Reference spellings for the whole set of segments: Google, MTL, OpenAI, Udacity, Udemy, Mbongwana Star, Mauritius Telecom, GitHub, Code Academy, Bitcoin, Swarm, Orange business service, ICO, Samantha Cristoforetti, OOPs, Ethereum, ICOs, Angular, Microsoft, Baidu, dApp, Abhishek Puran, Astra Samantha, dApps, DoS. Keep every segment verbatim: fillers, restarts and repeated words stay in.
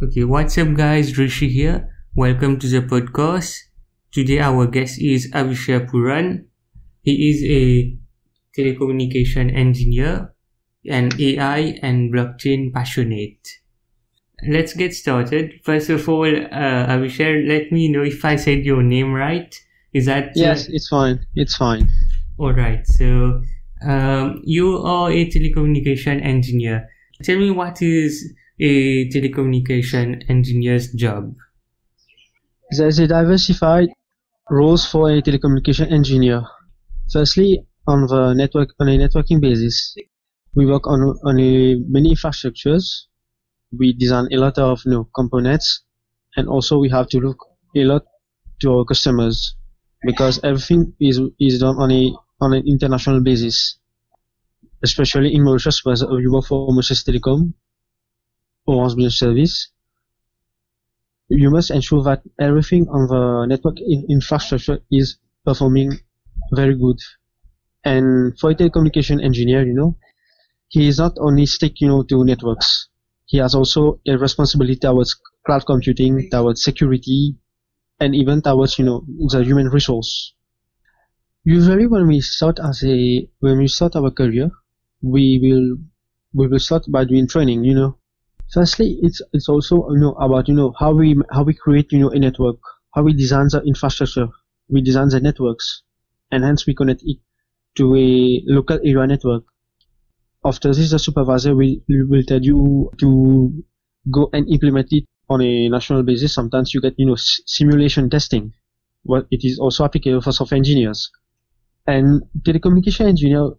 Okay, what's up guys, Rishi here. Welcome to the podcast. Today our guest is Abhishek Puran. He is a telecommunication engineer and A I and blockchain passionate. Let's get started. First of all, uh, Abhishek, let me know if I said your name right. Is that... Yes, uh, it's fine. It's fine. Alright, so um, you are a telecommunication engineer. Tell me, what is a telecommunication engineer's job? There's a diversified roles for a telecommunication engineer. Firstly, on the network, on a networking basis, we work on on a, many infrastructures. We design a lot of you know, components, and also we have to look a lot to our customers because everything is is done on a on an international basis. Especially in Mauritius, where we work for Mauritius Telecom, Orange business service. You must ensure that everything on the network infrastructure is performing very good. And for a telecommunication engineer, you know, he is not only stick, you know, to networks. He has also a responsibility towards cloud computing, towards security, and even towards, you know, the human resource. Usually, when we start as a when we start our career, we will we will start by doing training, you know. Firstly, it's it's also you know about you know how we how we create you know a network, how we design the infrastructure, we design the networks, and hence we connect it to a local area network. After this, the supervisor will will tell you to go and implement it on a national basis. Sometimes you get you know s- simulation testing. Well, it is also applicable for software engineers, and telecommunication engineer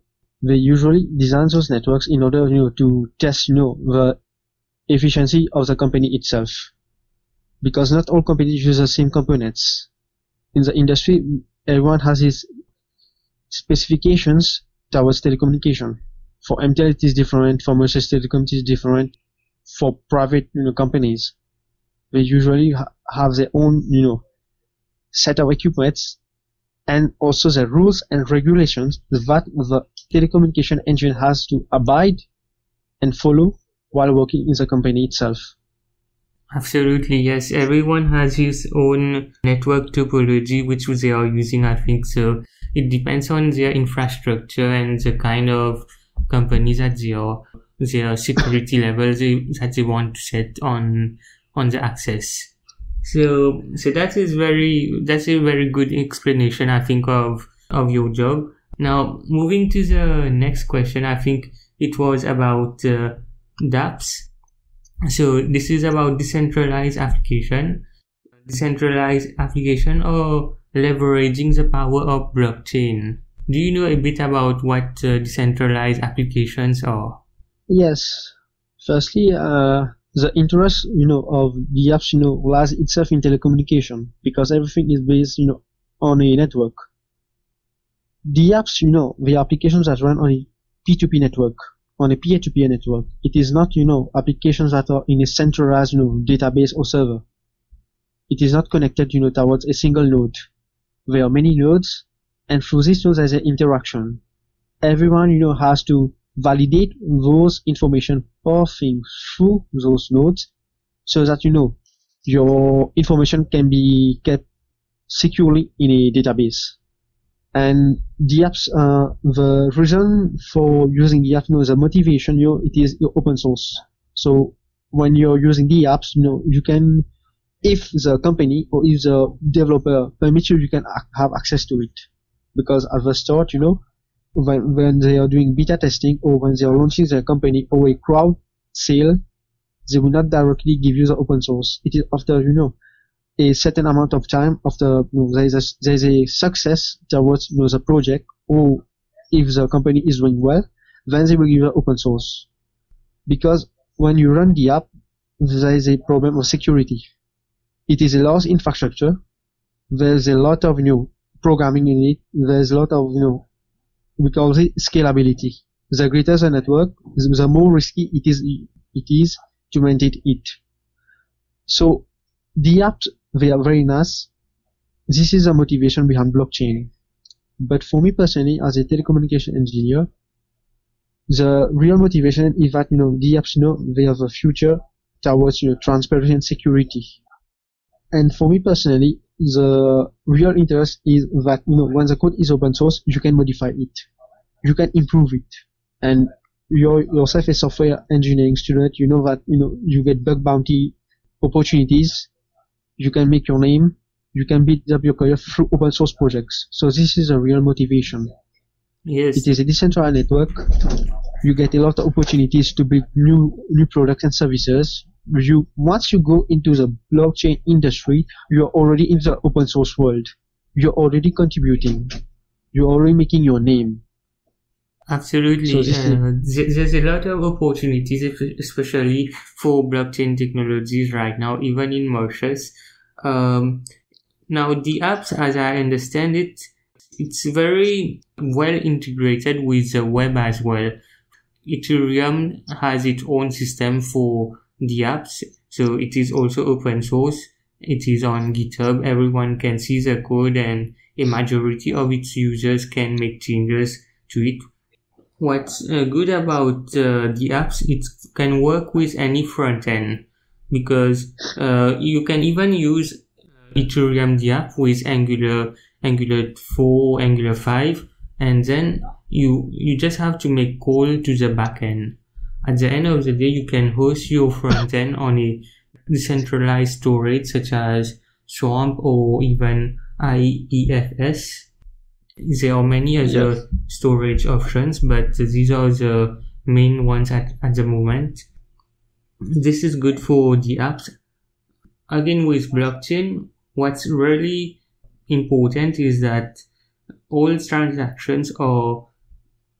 they usually design those networks in order you know to test you know the efficiency of the company itself, because not all companies use the same components. In the industry, everyone has his specifications towards telecommunication. For M T L, it is different. For Mauritius Telecom, it is different. For private, you know, companies, they usually ha- have their own, you know, set of equipments, and also the rules and regulations that the telecommunication engineer has to abide and follow while working in the company itself. Absolutely, yes. Everyone has his own network topology which they are using, I think. So it depends on their infrastructure and the kind of companies that they are, their security levels that they want to set on on the access. So so that is very that's a very good explanation, I think, of of your job. Now, moving to the next question, I think it was about uh, dApps. So this is about decentralized application. Decentralized application or leveraging the power of blockchain. Do you know a bit about what uh, decentralized applications are? Yes. Firstly, uh, the interest, you know, of the apps, you know, lies itself in telecommunication because everything is based, you know, on a network. The apps, you know, the applications that run on a P two P network. On a peer-to-peer network, it is not, you know, applications that are in a centralized, you know, database or server. It is not connected, you know, towards a single node. There are many nodes, and through these nodes there's an interaction. Everyone, you know, has to validate those information passing through those nodes, so that, you know, your information can be kept securely in a database. And the apps, uh, the reason for using the apps, you know, the motivation, you know, it is open source. So when you're using the apps, you know, you can, if the company or if the developer permits you, you can have access to it. Because at the start, you know, when, when they are doing beta testing or when they are launching their company or a crowd sale, they will not directly give you the open source. It is after, you know, a certain amount of time after you know, there is a, there is a success towards you know, the project, or if the company is doing well, then they will give it open source. Because when you run the app, there is a problem of security. It is a large infrastructure. There is a lot of you know, programming in it. There is a lot of you know we call it scalability. The greater the network, the more risky it is it is to maintain it. So the apps, they are very nice. This is the motivation behind blockchain. But for me personally, as a telecommunication engineer, the real motivation is that, you know, the apps, you know, they have a future towards your transparency and security. And for me personally, the real interest is that, you know, when the code is open source, you can modify it, you can improve it, and you're yourself a software engineering student, you know that, you know, you get bug bounty opportunities, you can make your name, you can build up your career through open source projects. So this is a real motivation. Yes. It is a decentralized network. You get a lot of opportunities to build new new products and services. You once you go into the blockchain industry, you're already in the open source world. You're already contributing. You're already making your name. Absolutely. So uh, there's a lot of opportunities, especially for blockchain technologies right now, even in Mauritius. Um, now, the apps, as I understand it, it's very well integrated with the web as well. Ethereum has its own system for the apps, so it is also open source. It is on GitHub. Everyone can see the code, and a majority of its users can make changes to it. What's uh, good about uh, the apps, it can work with any front end, because uh, you can even use Ethereum the app with Angular, Angular four, Angular five, and then you you just have to make call to the back end. At the end of the day, you can host your front end on a decentralized storage such as Swarm or even I P F S. There are many other yes. storage options, but these are the main ones at, at the moment. This is good for the apps. Again, with blockchain, what's really important is that all transactions are,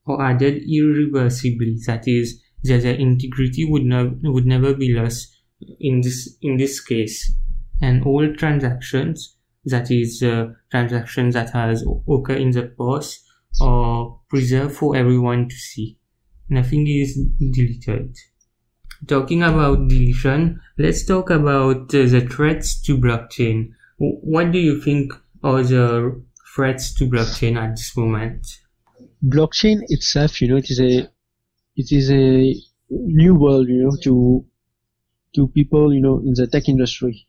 are added irreversibly. That is, that the integrity would not would never be lost in this in this case, and all transactions, that is uh, transactions that has occurred in the past, are preserved for everyone to see. Nothing is deleted. Talking about deletion, let's talk about uh, the threats to blockchain. W- what do you think are the threats to blockchain at this moment? Blockchain itself, you know, it is a it is a new world, you know, to to people, you know, in the tech industry.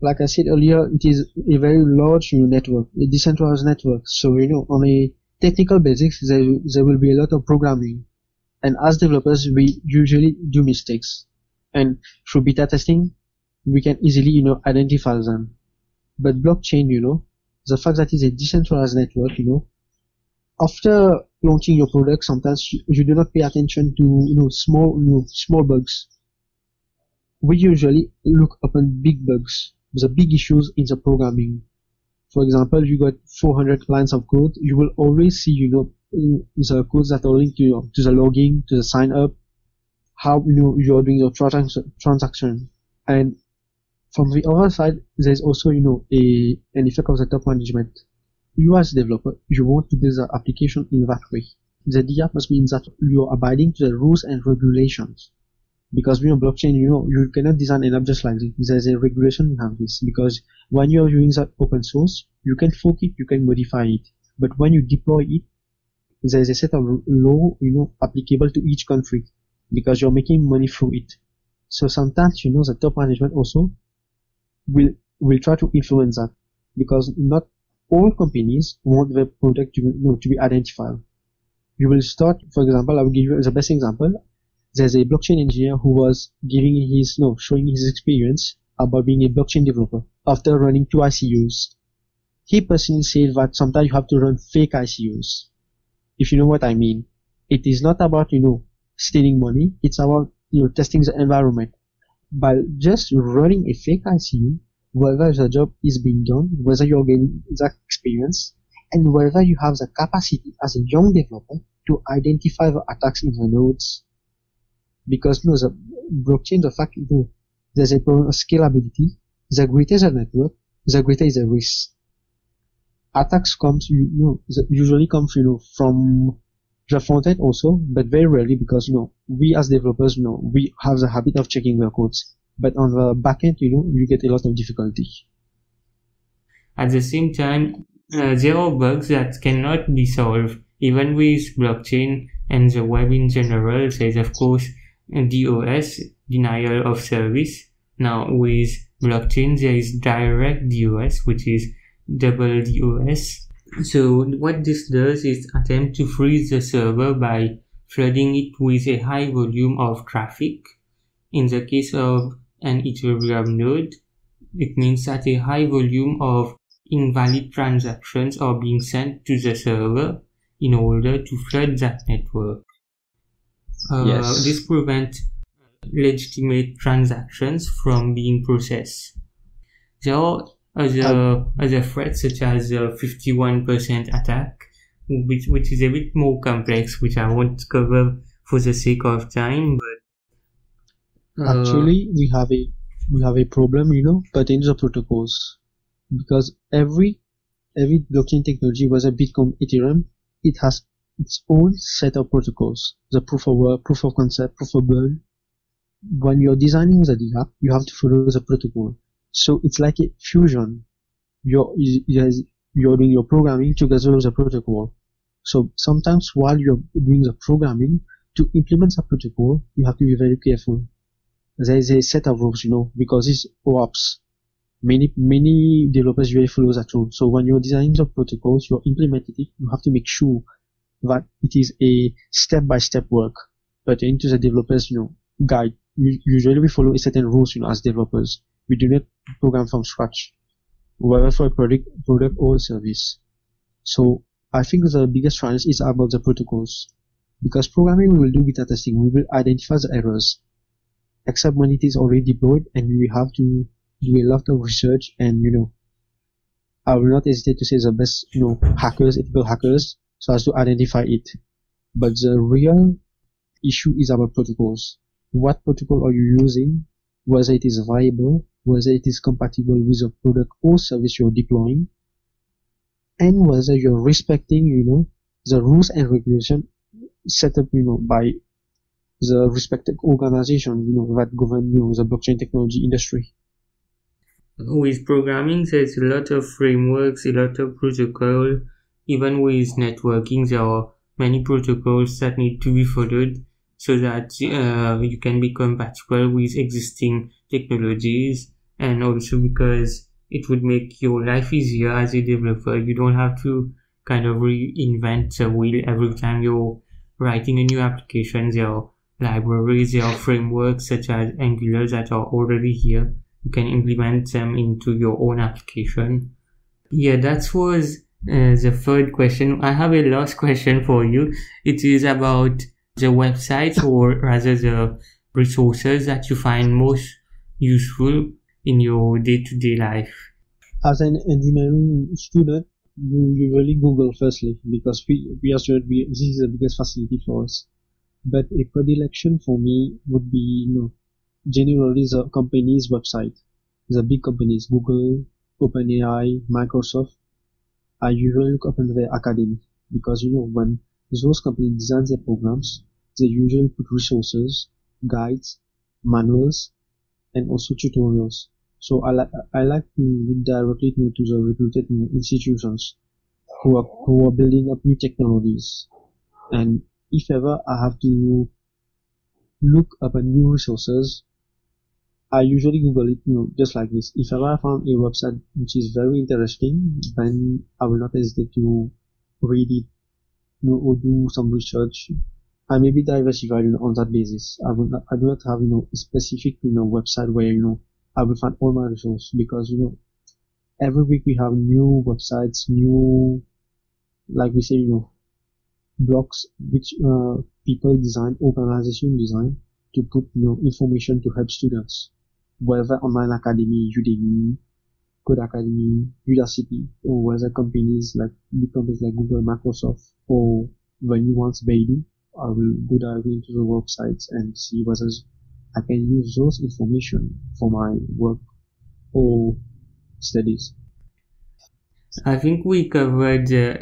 Like I said earlier, it is a very large new network, a decentralized network. So, you know, on a technical basis, there, there will be a lot of programming. And as developers, we usually do mistakes. And through beta testing, we can easily, you know, identify them. But blockchain, you know, the fact that it's a decentralized network, you know, after launching your product, sometimes you, you do not pay attention to, you know, small, you know, small bugs. We usually look upon big bugs, the big issues in the programming. For example, you got four hundred lines of code, you will always see, you know, the codes that are linked to, your, to the logging, to the sign up, how, you know, you are doing your trans- transaction. And from the other side, there's also, you know, a an effect of the top management. You as a developer, you want to build the application in that way. The D app must mean that you are abiding to the rules and regulations. Because we on blockchain, you know, you cannot design an app just like this. There's a regulation behind this. Because when you're using that open source, you can fork it, you can modify it. But when you deploy it, there's a set of law, you know, applicable to each country. Because you're making money through it. So sometimes, you know, the top management also will will try to influence that. Because not all companies want their product to, you know, to be identified. You will start, for example, I will give you the best example. There's a blockchain engineer who was giving his, no, showing his experience about being a blockchain developer after running two I C Os. He personally said that sometimes you have to run fake I C Os. If you know what I mean. It is not about, you know, stealing money. It's about, you know, testing the environment. By just running a fake I C O, whether the job is being done, whether you're getting that experience, and whether you have the capacity as a young developer to identify the attacks in the nodes. Because, you know, the blockchain, the fact, you know, there's a problem of scalability. The greater the network, the greater is the risk. Attacks comes, you know, usually comes, you know, from the front end also, but very rarely, because, you know, we as developers, you know, we have the habit of checking their codes. But on the back end, you know, you get a lot of difficulty. At the same time, uh, there are bugs that cannot be solved, even with blockchain and the web in general. Says, of course, D O S, denial of service. Now with blockchain, there is direct D O S, which is double D O S. So what this does is attempt to freeze the server by flooding it with a high volume of traffic. In the case of an Ethereum node, it means that a high volume of invalid transactions are being sent to the server in order to flood that network. Uh, yes. This prevents legitimate transactions from being processed. There are other, um, other threats such as the fifty-one percent attack, which, which is a bit more complex, which I won't cover for the sake of time. But uh, Actually, we have a we have a problem, you know, pertaining to protocols. Because every every blockchain technology, whether Bitcoin, Ethereum, it has its own set of protocols. The proof of work, proof of concept, proof of burn. When you're designing the dApp, you have to follow the protocol. So it's like a fusion. You're you're doing your programming together with the protocol. So sometimes while you're doing the programming, to implement the protocol, you have to be very careful. There is a set of rules, you know, because it's O O Ps. Many many developers really follow that rule. So when you're designing the protocols, you're implementing it, you have to make sure that it is a step-by-step work. But into the developers, you know, guide, usually we follow a certain rules, you know, as developers. We do not program from scratch, whether for a product, product or a service. So I think the biggest challenge is about the protocols. Because programming, we will do beta testing. We will identify the errors, except when it is already deployed, and we have to do a lot of research, and you know, I will not hesitate to say the best, you know, hackers, ethical hackers, so as to identify it. But the real issue is about protocols. What protocol are you using? Whether it is viable, whether it is compatible with the product or service you're deploying, and whether you're respecting, you know, the rules and regulation set up, you know, by the respected organization, you know, that govern, you know, the blockchain technology industry. With programming, there's a lot of frameworks, a lot of protocol. Even with networking, there are many protocols that need to be followed so that uh, you can be compatible with existing technologies, and also because it would make your life easier as a developer. You don't have to kind of reinvent the wheel every time you're writing a new application. There are libraries, there are frameworks such as Angular that are already here. You can implement them into your own application. Yeah, that was uh, the third question. I have a last question for you. It is about the websites, or rather the resources that you find most useful in your day-to-day life. As an engineering student, you usually Google firstly, because we, we are sure we, this is the biggest facility for us. But a predilection for me would be, you know, generally the company's website, the big companies, Google, OpenAI, Microsoft. I usually look up in their academy, because you know, when those companies design their programs, they usually put resources, guides, manuals, and also tutorials. So I like I like to look directly you know, to the reputed you know, institutions who are who are building up new technologies. And if ever I have to look up at new resources, I usually Google it, you know, just like this. If ever I found a website which is very interesting, then I will not hesitate to read it, you know, or do some research. I may be diversified you know, on that basis. I will not, I do not have, you know, a specific, you know, website where, you know, I will find all my resources, because, you know, every week we have new websites, new, like we say, you know, blogs which uh, people design, organization design to put, you know, information to help students, whether online academy, Udemy, Code Academy, Udacity, or whether companies like big companies like Google, Microsoft, or when you want Baidu. I will go directly into the websites and see whether I can use those information for my work or studies. I think we covered uh...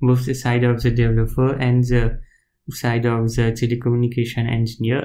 both the side of the developer and the side of the telecommunication engineer.